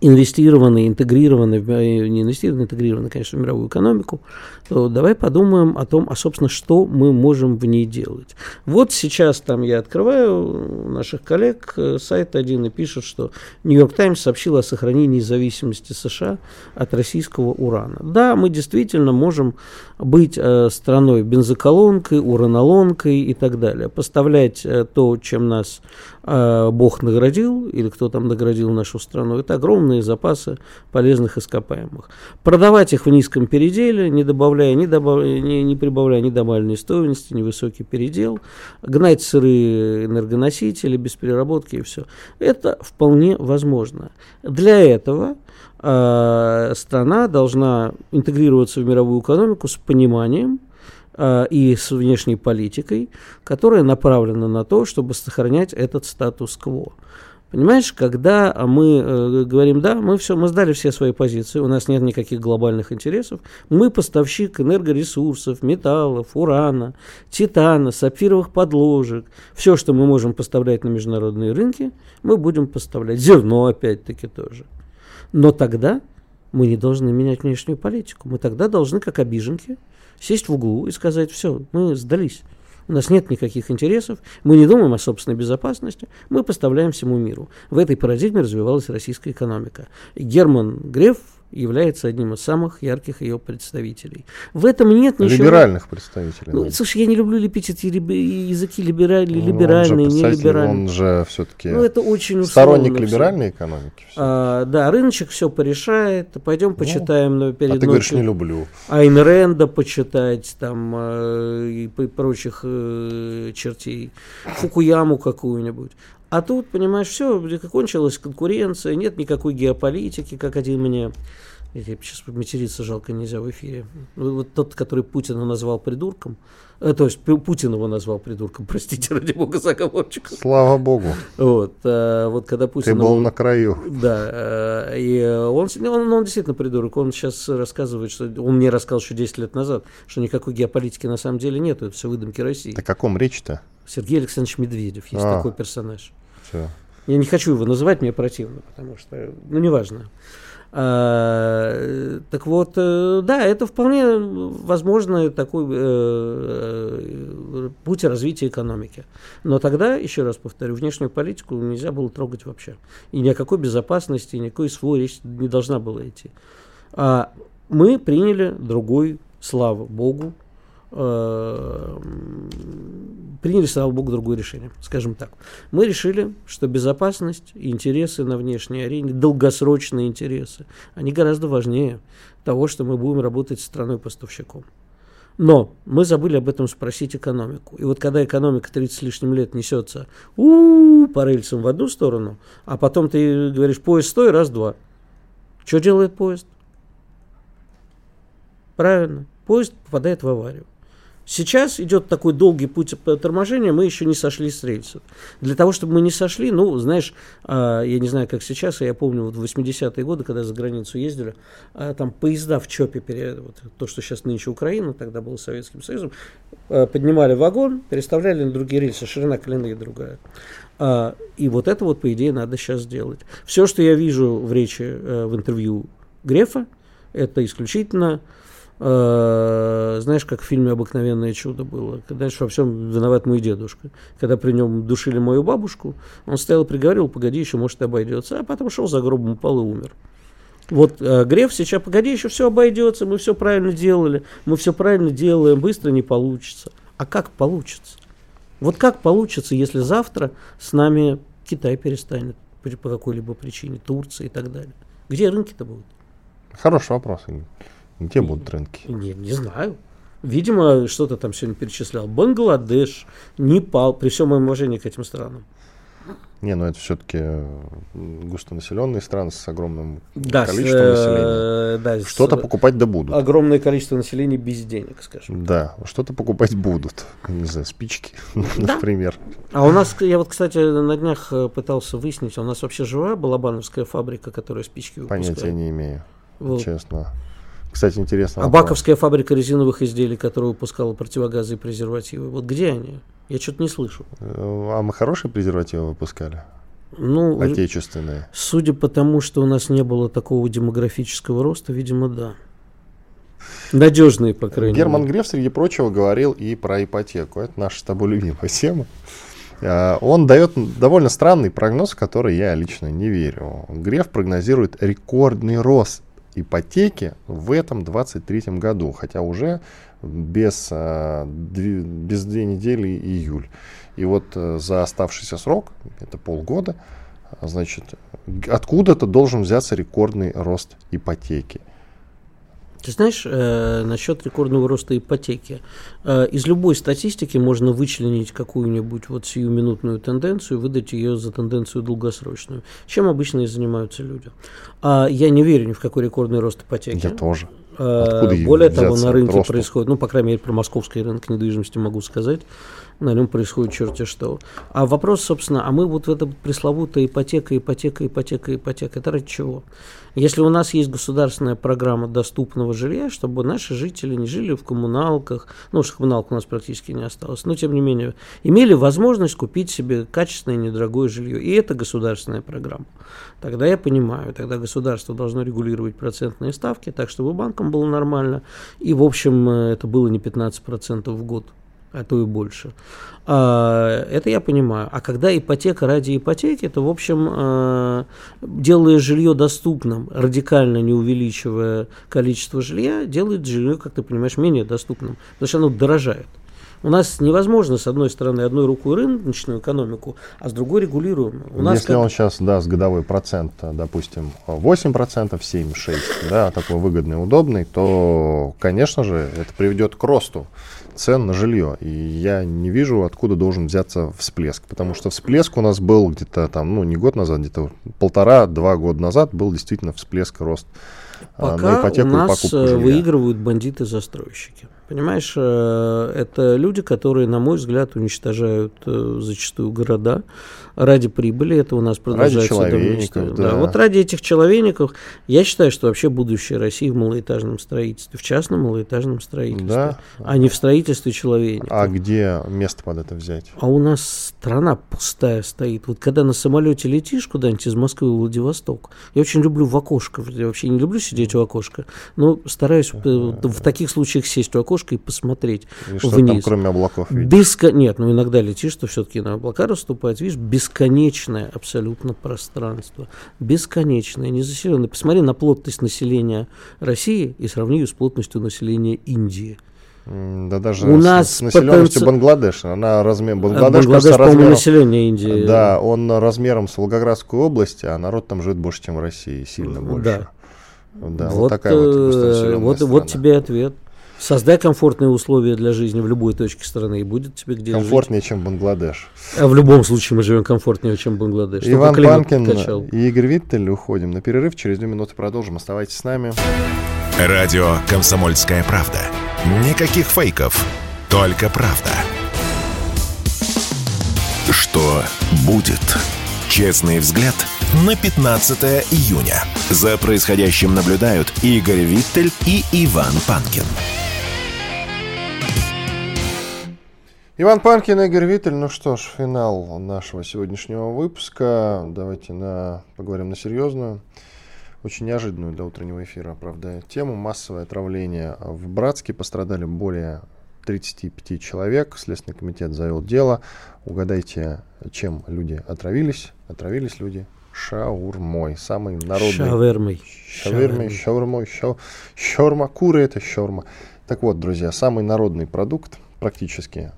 инвестированы, интегрированы, не инвестированы, интегрированы, конечно, в мировую экономику, то давай подумаем о том, а, собственно, что мы можем в ней делать. Вот сейчас там я открываю наших коллег, сайт один, и пишет, что «Нью-Йорк Таймс» сообщил о сохранении зависимости США от российского урана. Да, мы действительно можем быть страной бензоколонкой, уранолонкой и так далее, поставлять то, чем нас Бог наградил, или кто там наградил нашу страну, это огромные запасы полезных ископаемых. Продавать их в низком переделе, не добавляя, не, добавляя, не, не прибавляя ни добавленной стоимости, ни высокий передел, гнать сырые энергоносители без переработки и все. Это вполне возможно. Для этого э, страна должна интегрироваться в мировую экономику с пониманием, и с внешней политикой, которая направлена на то, чтобы сохранять этот статус-кво. Понимаешь, когда мы э, говорим, да, мы все, мы сдали все свои позиции, у нас нет никаких глобальных интересов, мы поставщик энергоресурсов, металлов, урана, титана, сапфировых подложек, все, что мы можем поставлять на международные рынки, мы будем поставлять. Зерно опять-таки тоже. Но тогда мы не должны менять внешнюю политику. Мы тогда должны, как обиженки, сесть в углу и сказать, все, мы сдались. У нас нет никаких интересов, мы не думаем о собственной безопасности, мы поставляем всему миру. В этой парадигме развивалась российская экономика. Герман Греф является одним из самых ярких ее представителей. В этом нет ничего... Либеральных представителей. Ну, да. Слушай, я не люблю лепить эти языки либерали, либеральные, ну, нелиберальные. Он же все-таки ну, это очень условно, сторонник либеральной все. Экономики. А, да, рыночек все порешает. Пойдем почитаем ну, перед ночью. А ты говоришь, не люблю. Айн Рэнда почитать там, и прочих э, чертей. Фукуяму какую-нибудь. А тут, понимаешь, все, кончилась конкуренция, нет никакой геополитики, как один мне... Сейчас материться жалко нельзя в эфире. Вот тот, который Путина назвал придурком, э, то есть Путин его назвал придурком, простите, ради бога, заговорщика. Слава богу. Вот, э, вот когда Путин... Ты был он, на краю. Да, э, и он, он, он действительно придурок. Он сейчас рассказывает, что... Он мне рассказал еще десять лет назад, что никакой геополитики на самом деле нет, это все выдумки России. О каком речь-то? Сергей Александрович Медведев, есть а. такой персонаж. Я не хочу его называть, мне противно, потому что, ну, неважно. А, так вот, да, это вполне возможный такой э, путь развития экономики. Но тогда, еще раз повторю, внешнюю политику нельзя было трогать вообще. И ни о какой безопасности, ни о какой СВО речь не должна была идти. А мы приняли другой, слава богу, приняли, слава богу, другое решение. Скажем так. Мы решили, что безопасность и интересы на внешней арене, долгосрочные интересы, они гораздо важнее того, что мы будем работать с страной-поставщиком. Но мы забыли об этом спросить экономику. И вот когда экономика тридцать с лишним лет несется у-у-у, по рельсам в одну сторону, а потом ты говоришь, поезд стой, раз-два. Что делает поезд? Правильно, поезд попадает в аварию. Сейчас идет такой долгий путь торможения, мы еще не сошли с рельсов. Для того, чтобы мы не сошли, ну, знаешь, я не знаю, как сейчас, я помню, вот в восьмидесятые годы, когда за границу ездили, там поезда в ЧОПе, вот, то, что сейчас нынче Украина, тогда было Советским Союзом, поднимали вагон, переставляли на другие рельсы, ширина колеи другая. И вот это вот, по идее, надо сейчас сделать. Все, что я вижу в речи, в интервью Грефа, это исключительно... Знаешь, как в фильме «Обыкновенное чудо» было. Дальше во всем виноват мой дедушка. Когда при нем душили мою бабушку, он стоял и приговаривал, погоди, еще может обойдется. А потом шел за гробом, упал и умер. Вот э, Греф сейчас, погоди, еще все обойдется, мы все правильно делали, мы все правильно делаем, быстро не получится. А как получится? Вот как получится, если завтра с нами Китай перестанет по какой-либо причине, Турция и так далее? Где рынки-то будут? Хороший вопрос, Игорь. Где будут рынки? Не, не знаю. Видимо, что-то там сегодня перечислял. Бангладеш, Непал, при всем моем уважении к этим странам. Не, ну это все-таки густонаселенные страны с огромным да, количеством с, населения. Да, что-то покупать да будут. Огромное количество населения без денег, скажем. Да, что-то покупать будут. Не знаю, спички, да. например. А у нас, я вот, кстати, на днях пытался выяснить, у нас вообще живая балабановская фабрика, которая спички выпускает? Понятия не имею, вот. Честно. Кстати, интересно. А баковская фабрика резиновых изделий, которая выпускала противогазы и презервативы, вот где они? Я что-то не слышу. А мы хорошие презервативы выпускали? Ну, отечественные. Судя по тому, что у нас не было такого демографического роста, видимо, да. Надежные, по крайней мере. Герман Греф, среди прочего, говорил и про ипотеку. Это наша с тобой любимая тема. Он дает довольно странный прогноз, в который я лично не верю. Греф прогнозирует рекордный рост ипотеки в этом двадцать третьем году, хотя уже без, без две недели июль. И вот за оставшийся срок, это полгода, значит, откуда-то должен взяться рекордный рост ипотеки. Ты знаешь, э, насчет рекордного роста ипотеки. Э, из любой статистики можно вычленить какую-нибудь вот сиюминутную тенденцию, выдать ее за тенденцию долгосрочную. Чем обычно и занимаются люди. А я не верю ни в какой рекордный рост ипотеки. Я тоже. Откуда ее Более того, на рынке росту? Происходит, ну, по крайней мере, про московский рынок недвижимости могу сказать, на нем происходит черти что. А вопрос, собственно, а мы вот в этом пресловутая ипотека, ипотека, ипотека, ипотека, это ради чего? Если у нас есть государственная программа доступного жилья, чтобы наши жители не жили в коммуналках, ну, что коммуналка у нас практически не осталось, но, тем не менее, имели возможность купить себе качественное, недорогое жилье, и это государственная программа. Тогда я понимаю, тогда государство должно регулировать процентные ставки, так чтобы банкам было нормально, и в общем это было не пятнадцать процентов в год, а то и больше. А, это я понимаю. А когда ипотека ради ипотеки, то в общем, а, делая жилье доступным, радикально не увеличивая количество жилья, делает жилье, как ты понимаешь, менее доступным, потому что оно дорожает. У нас невозможно, с одной стороны, одной рукой рыночную экономику, а с другой регулируемую. У нас Если как... он сейчас даст годовой процент, допустим, восемь процентов, семь-шесть, да, такой выгодный, удобный, то, конечно же, это приведет к росту цен на жилье. И я не вижу, откуда должен взяться всплеск. Потому что всплеск у нас был где-то там, ну, не год назад, где-то полтора-два года назад был действительно всплеск, рост. Пока у нас выигрывают бандиты-застройщики. Понимаешь, это люди, которые, на мой взгляд, уничтожают зачастую города ради прибыли. Это у нас продолжается. Ради человейников, да. Да. Вот ради этих человейников я считаю, что вообще будущее России в малоэтажном строительстве, в частном малоэтажном строительстве, да? А не в строительстве человейников. А где место под это взять? А у нас страна пустая стоит. Вот когда на самолете летишь куда-нибудь из Москвы в Владивосток, я очень люблю в окошко, я вообще не люблю сидеть у окошка, но стараюсь в таких случаях сесть у окошка и посмотреть и что вниз. Там, кроме облаков, Беско... Нет, ну иногда летишь, что все-таки на облака расступает. Видишь, бесконечное абсолютно пространство. Бесконечное, незаселенное. Посмотри на плотность населения России и сравни ее с плотностью населения Индии. Да даже у с, нас с населенностью потенци... Бангладеша. Она размер... Бангладеш, Бангладеш кажется, размером... население Индии. Да, он размером с Волгоградской области, а народ там живет больше, чем в России, сильно больше. Да, да вот, вот такая вот густонаселенная вот, страна. Вот тебе ответ. Создай комфортные условия для жизни в любой точке страны, и будет тебе где-то комфортнее, жить. Чем Бангладеш. А в любом случае мы живем комфортнее, чем Бангладеш. Иван Панкин и Игорь Виттель. Уходим на перерыв. Через две минуты продолжим. Оставайтесь с нами. Радио «Комсомольская правда». Никаких фейков, только правда. Что будет? Честный взгляд на пятнадцатое июня. За происходящим наблюдают Игорь Виттель и Иван Панкин. Иван Панкин, Игорь Виттель. Ну что ж, финал нашего сегодняшнего выпуска. Давайте на... поговорим на серьезную. Очень неожиданную для утреннего эфира, правда, тему. Массовое отравление в Братске. Пострадали более тридцать пять человек. Следственный комитет завел дело. Угадайте, чем люди отравились? Отравились люди шаурмой. Самый народный. Шавермой. Шавермой, шаурмой. Шау... Шаурма. Куры — это шаурма. Так вот, друзья, самый народный продукт. Практически.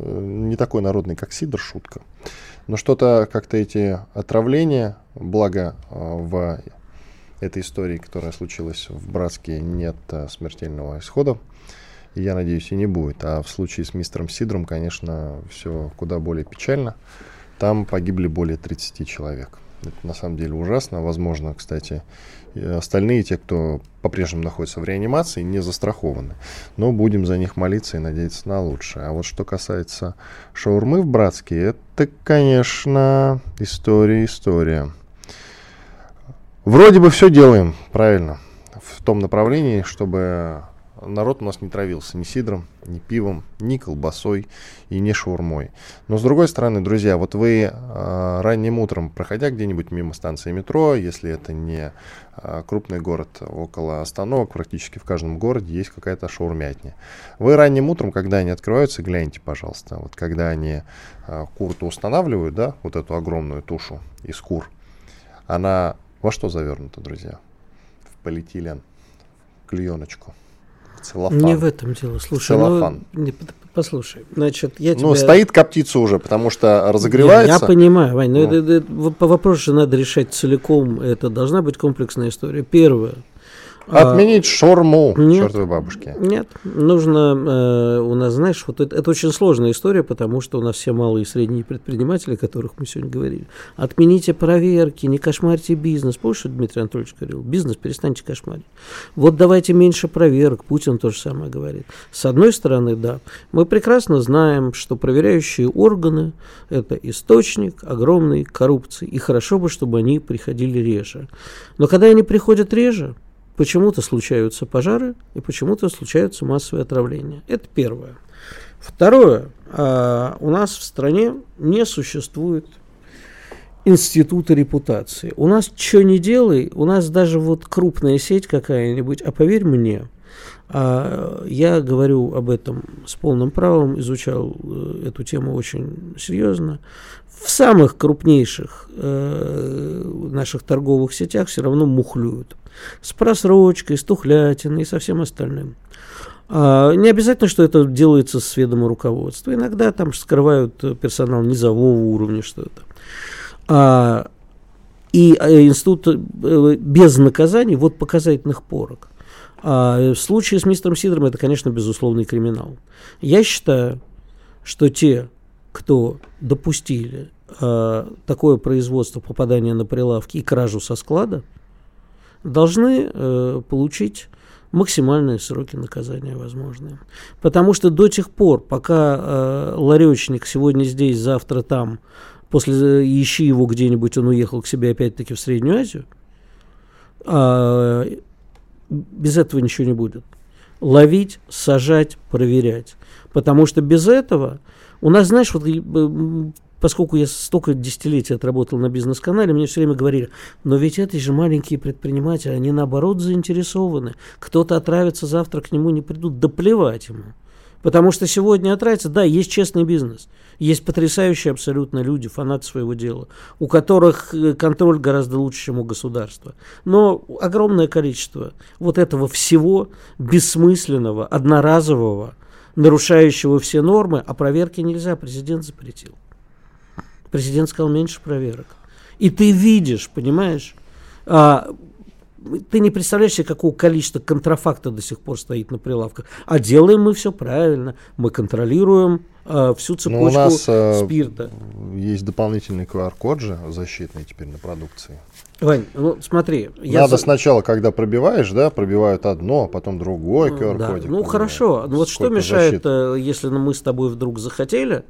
Не такой народный, как сидр, шутка. Но что-то как-то эти отравления, благо в... этой истории, которая случилась в Братске, нет а, смертельного исхода. Я надеюсь, и не будет. А в случае с мистером Сидром, конечно, все куда более печально. Там погибли более тридцать человек. Это на самом деле ужасно. Возможно, кстати, остальные, те, кто по-прежнему находится в реанимации, не застрахованы. Но будем за них молиться и надеяться на лучшее. А вот что касается шаурмы в Братске, это, конечно, история, история. Вроде бы все делаем правильно, в том направлении, чтобы народ у нас не травился ни сидром, ни пивом, ни колбасой и ни шаурмой. Но с другой стороны, друзья, вот вы э, ранним утром, проходя где-нибудь мимо станции метро, если это не э, крупный город, около остановок, практически в каждом городе есть какая-то шаурмятня. Вы ранним утром, когда они открываются, гляньте, пожалуйста, вот когда они э, кур-то устанавливают, да, вот эту огромную тушу из кур, она... Во что завернуто, друзья? В полиэтилен, клееночку, целлофан. Не в этом дело, слушай. Целлофан. Ну, не, послушай, значит, я тебя... Ну, стоит коптица уже, потому что разогревается. Я, я понимаю, Вань, но ну. это, это, это, вопрос же надо решать целиком. Это должна быть комплексная история. Первое. Отменить а, шаурму, чертовой бабушки. Нет, нужно, э, у нас, знаешь, вот это, это очень сложная история, потому что у нас все малые и средние предприниматели, о которых мы сегодня говорили. Отмените проверки, не кошмарьте бизнес. Помнишь, что Дмитрий Анатольевич говорил? Бизнес перестаньте кошмарить. Вот давайте меньше проверок, Путин то же самое говорит. С одной стороны, да, мы прекрасно знаем, что проверяющие органы – это источник огромной коррупции. И хорошо бы, чтобы они приходили реже. Но когда они приходят реже, почему-то случаются пожары и почему-то случаются массовые отравления. Это первое. Второе. А, у нас в стране не существует института репутации. У нас что ни делай, у нас даже вот крупная сеть какая-нибудь, а поверь мне, а, я говорю об этом с полным правом, изучал э, эту тему очень серьезно. В самых крупнейших э, наших торговых сетях все равно мухлюют. С просрочкой, с тухлятиной и со всем остальным. А, не обязательно, что это делается с ведома руководства. Иногда там скрывают персонал низового уровня, что-то. А, и институт без наказаний, вот показательных порок. А в случае с мистером Сидором это, конечно, безусловный криминал. Я считаю, что те, кто допустили а, такое производство, попадание на прилавки и кражу со склада, должны э, получить максимальные сроки наказания возможные. Потому что до тех пор, пока э, ларечник сегодня здесь, завтра там, после э, ищи его где-нибудь, он уехал к себе опять-таки в Среднюю Азию, э, без этого ничего не будет. Ловить, сажать, проверять. Потому что без этого у нас, знаешь, вот... Э, поскольку я столько десятилетий отработал на бизнес-канале, мне все время говорили, но ведь это же маленькие предприниматели, они наоборот заинтересованы. Кто-то отравится, завтра к нему не придут. Да плевать ему. Потому что сегодня отравится, да, есть честный бизнес. Есть потрясающие абсолютно люди, фанаты своего дела, у которых контроль гораздо лучше, чем у государства. Но огромное количество вот этого всего бессмысленного, одноразового, нарушающего все нормы, а проверки нельзя, президент запретил. Президент сказал, меньше проверок. И ты видишь, понимаешь, а, ты не представляешь себе, какого количества контрафакта до сих пор стоит на прилавках. А делаем мы все правильно, мы контролируем а, всю цепочку спирта. У нас а, есть дополнительный ку ар код же защитный теперь на продукции. Вань, ну смотри. Я Надо за... сначала, когда пробиваешь, да, пробивают одно, а потом другой ку ар кодик. Да. Ну хорошо, ну вот что мешает, защит? Если мы с тобой вдруг захотели,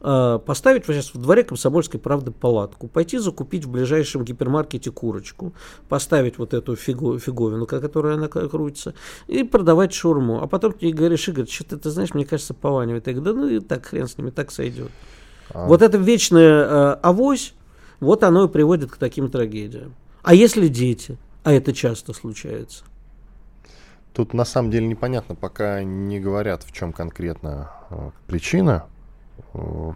поставить вот сейчас во дворе Комсомольской правды палатку, пойти закупить в ближайшем гипермаркете курочку, поставить вот эту фигу, фиговину, которая она крутится, и продавать шаурму. А потом ты говоришь, Игорь, что ты, ты знаешь, мне кажется, пованивает. Я говорю, да ну и так, хрен с ними, так сойдет. А... Вот это вечная э, авось, вот оно и приводит к таким трагедиям. А если дети? А это часто случается. Тут на самом деле непонятно, пока не говорят, в чем конкретно э, причина.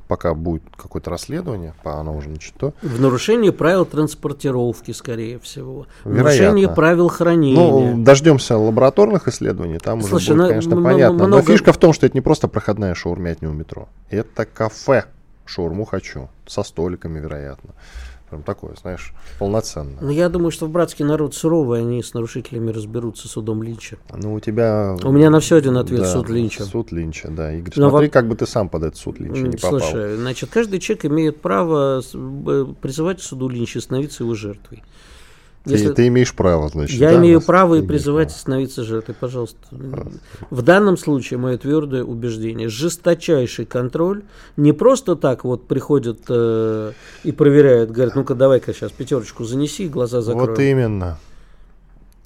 Пока будет какое-то расследование, оно уже начато. В нарушении правил транспортировки, скорее всего. В нарушении правил хранения. Ну, дождемся лабораторных исследований, там Слушай, уже будет, ну, конечно, м- понятно. Много... Но фишка в том, что это не просто проходная шаурмятня у метро. Это кафе. Шаурму хочу. Со столиками, вероятно. Прям такое, знаешь, полноценное. Ну, я думаю, что в братский народ суровый, они с нарушителями разберутся судом Линча. Ну, у тебя... У меня на все один ответ, да, суд Линча. Суд Линча, да. Игорь, Но смотри, во... как бы ты сам под этот суд Линча не попал. Слушай, значит, каждый человек имеет право призывать к суду Линча и становиться его жертвой. Если... Ты, ты имеешь право, значит. Я да, имею право и призывать право. становиться жертвой, пожалуйста. Правда. В данном случае мое твердое убеждение. Жесточайший контроль. Не просто так вот приходят э, и проверяют, говорят, ну-ка давай-ка сейчас пятерочку занеси, глаза закроем. Вот именно.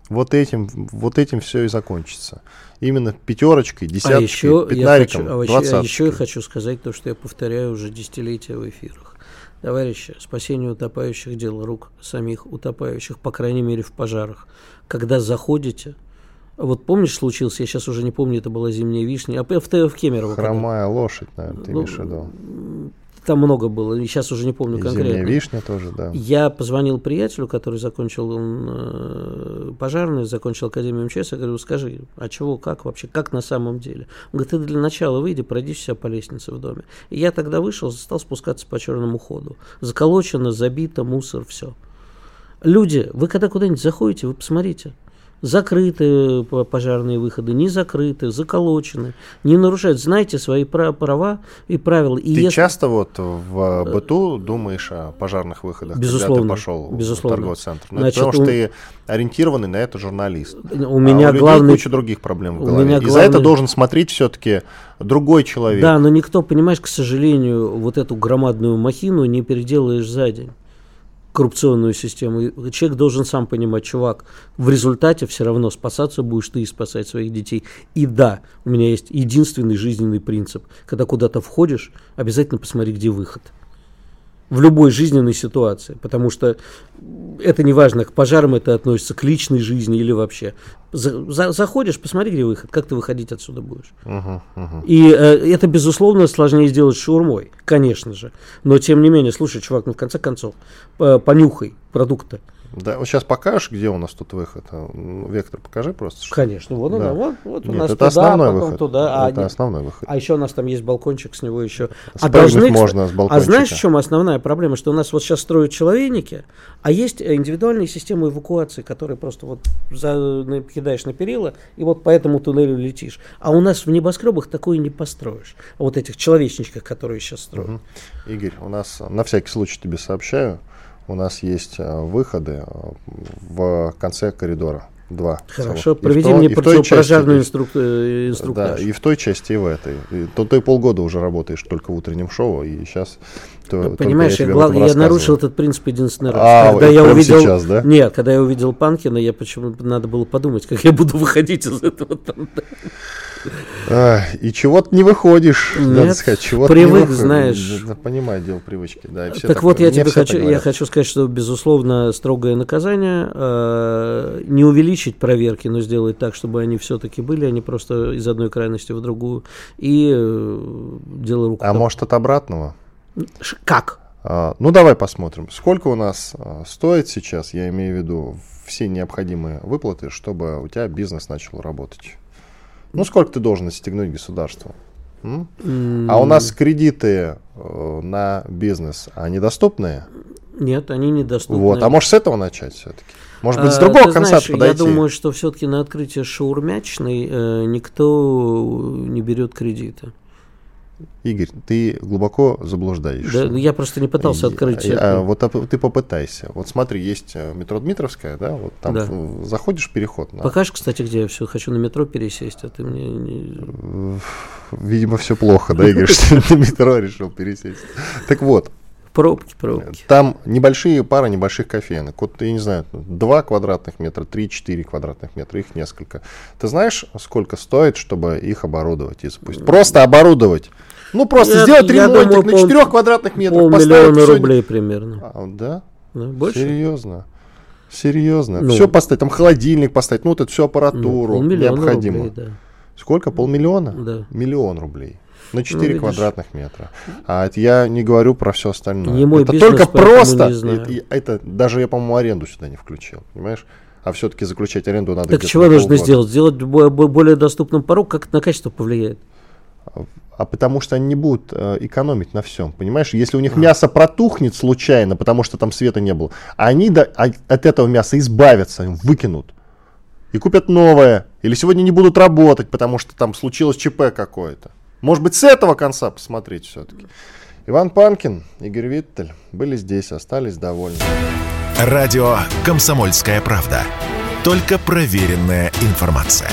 Вот этим, вот этим все и закончится. Именно пятерочкой, десяточкой, пятнариком, двадцаткой. А еще я хочу сказать то, что я повторяю уже десятилетия в эфирах. Товарищи, спасение утопающих — дело рук самих утопающих, по крайней мере, в пожарах. Когда заходите, вот помнишь, случился, я сейчас уже не помню, это была «Зимняя вишня», а в, в Кемерово. Хромая когда... лошадь, наверное, ты ну, имеешь в виду. Там много было, сейчас уже не помню и конкретно. «Зимняя вишня» тоже, да. Я позвонил приятелю, который закончил он, пожарную, закончил Академию МЧС, я говорю, скажи, а чего, как вообще, как на самом деле? Он говорит, ты для начала выйди, пройди себя по лестнице в доме. И я тогда вышел, стал спускаться по черному ходу. Заколочено, забито, мусор, все. Люди, вы когда куда-нибудь заходите, вы посмотрите. Закрыты пожарные выходы, не закрыты, заколочены, не нарушают. Знайте свои права и правила. И ты если... часто вот в быту думаешь о пожарных выходах, безусловно, когда ты пошел безусловно. в торговый центр? Ну, Значит, это потому что у... ты ориентированный на это журналист. У а меня у главный... куча других проблем в голове. И главный... за это должен смотреть все-таки другой человек. Да, но никто, понимаешь, к сожалению, вот эту громадную махину не переделаешь за день. Коррупционную систему. И человек должен сам понимать, чувак, в результате все равно спасаться будешь ты и спасать своих детей. И да, у меня есть единственный жизненный принцип. Когда куда-то входишь, обязательно посмотри, где выход. В любой жизненной ситуации. Потому что это не важно, к пожарам это относится, к личной жизни или вообще. За, за, заходишь, посмотри, где выход, как ты выходить отсюда будешь. Uh-huh, uh-huh. И э, это, безусловно, сложнее сделать шаурмой, конечно же. Но, тем не менее, слушай, чувак, ну, в конце концов, э, понюхай продукты. Да, вот сейчас покажешь, где у нас тут выход. Вектор покажи просто. Что... Конечно, вот, да. ну, да, вот, вот нет, у нас это туда, основной потом выход. Туда. А, это нет, основной выход. А еще у нас там есть балкончик, с него еще. А, должны, можно с балкончика. А знаешь, в чем основная проблема? Что у нас вот сейчас строят человейники, а есть индивидуальные системы эвакуации, которые просто вот за, кидаешь на перила и вот по этому туннелю летишь. А у нас в небоскребах такое не построишь. Вот этих человечничков, которые сейчас строят. Угу. Игорь, у нас на всякий случай тебе сообщаю. У нас есть выходы в конце коридора. Два. Хорошо, проведи то, мне противопожарную инструктаж. инструктаж. Да, и в той части, и в этой. И, то ты полгода уже работаешь только в утреннем шоу, и сейчас... То, ну, понимаешь, я, я, я нарушил этот принцип единственный раз. А, когда я увидел, сейчас, да? Нет, когда я увидел Панкина, я почему-то надо было подумать, как я буду выходить из этого там. А, и чего-то не выходишь. Нет, надо сказать, чего-то привык, не выходишь. Знаешь. Да, понимаю, дело привычки. Да, так такое, вот я тебе хочу, я хочу сказать, что, безусловно, строгое наказание, э, не увеличить проверки, но сделать так, чтобы они все-таки были, а не просто из одной крайности в другую. И э, дело рук. А может, от обратного? Как? А, ну, давай посмотрим. Сколько у нас а, стоит сейчас, я имею в виду, все необходимые выплаты, чтобы у тебя бизнес начал работать? Ну, сколько ты должен стегнуть государству? М? Mm. А у нас кредиты э, на бизнес, они доступные? Нет, они недоступны. Вот. А может, с этого начать все-таки? Может быть, с другого а, конца подойти? Я думаю, что все-таки на открытие шаурмячной э, никто не берет кредита. Игорь, ты глубоко заблуждаешься. Да, я просто не пытался открыть. А, а, вот а, ты попытайся. Вот смотри, есть метро Дмитровская, да? Вот там да. В, заходишь в переход. На... Покажешь, кстати, где я все хочу на метро пересесть, а ты мне не... Видимо, все плохо, да, Игорь, что на метро решил пересесть. Так вот. Пробки, пробки. Там небольшие пары небольших кофеинок. Вот, я не знаю, два квадратных метра, три-четыре квадратных метра, их несколько. Ты знаешь, сколько стоит, чтобы их оборудовать и запустить? Просто оборудовать. Ну, просто я, сделать я ремонтик думаю, на четырех квадратных метрах. Полмиллиона рублей примерно. А, да? Да? Больше? Серьезно? Серьезно? Ну, все поставить, там холодильник поставить, ну, вот эту всю аппаратуру ну, необходимую. Да. Сколько? Полмиллиона? Да. Миллион рублей. На четыре ну, квадратных метра. А это я не говорю про все остальное. Не мой это бизнес, только просто. Это, это даже я, по-моему, аренду сюда не включил. Понимаешь? А все-таки заключать аренду надо. Так чего нужно сделать? Сделать более доступным порог, как это на качество повлияет? А потому что они не будут э, экономить на всем, понимаешь? Если у них мясо протухнет случайно, потому что там света не было, они до, от, от этого мяса избавятся, выкинут и купят новое. Или сегодня не будут работать, потому что там случилось ЧП какое-то. Может быть, с этого конца посмотреть все-таки. Иван Панкин, Игорь Виттель были здесь, остались довольны. Радио «Комсомольская правда». Только проверенная информация.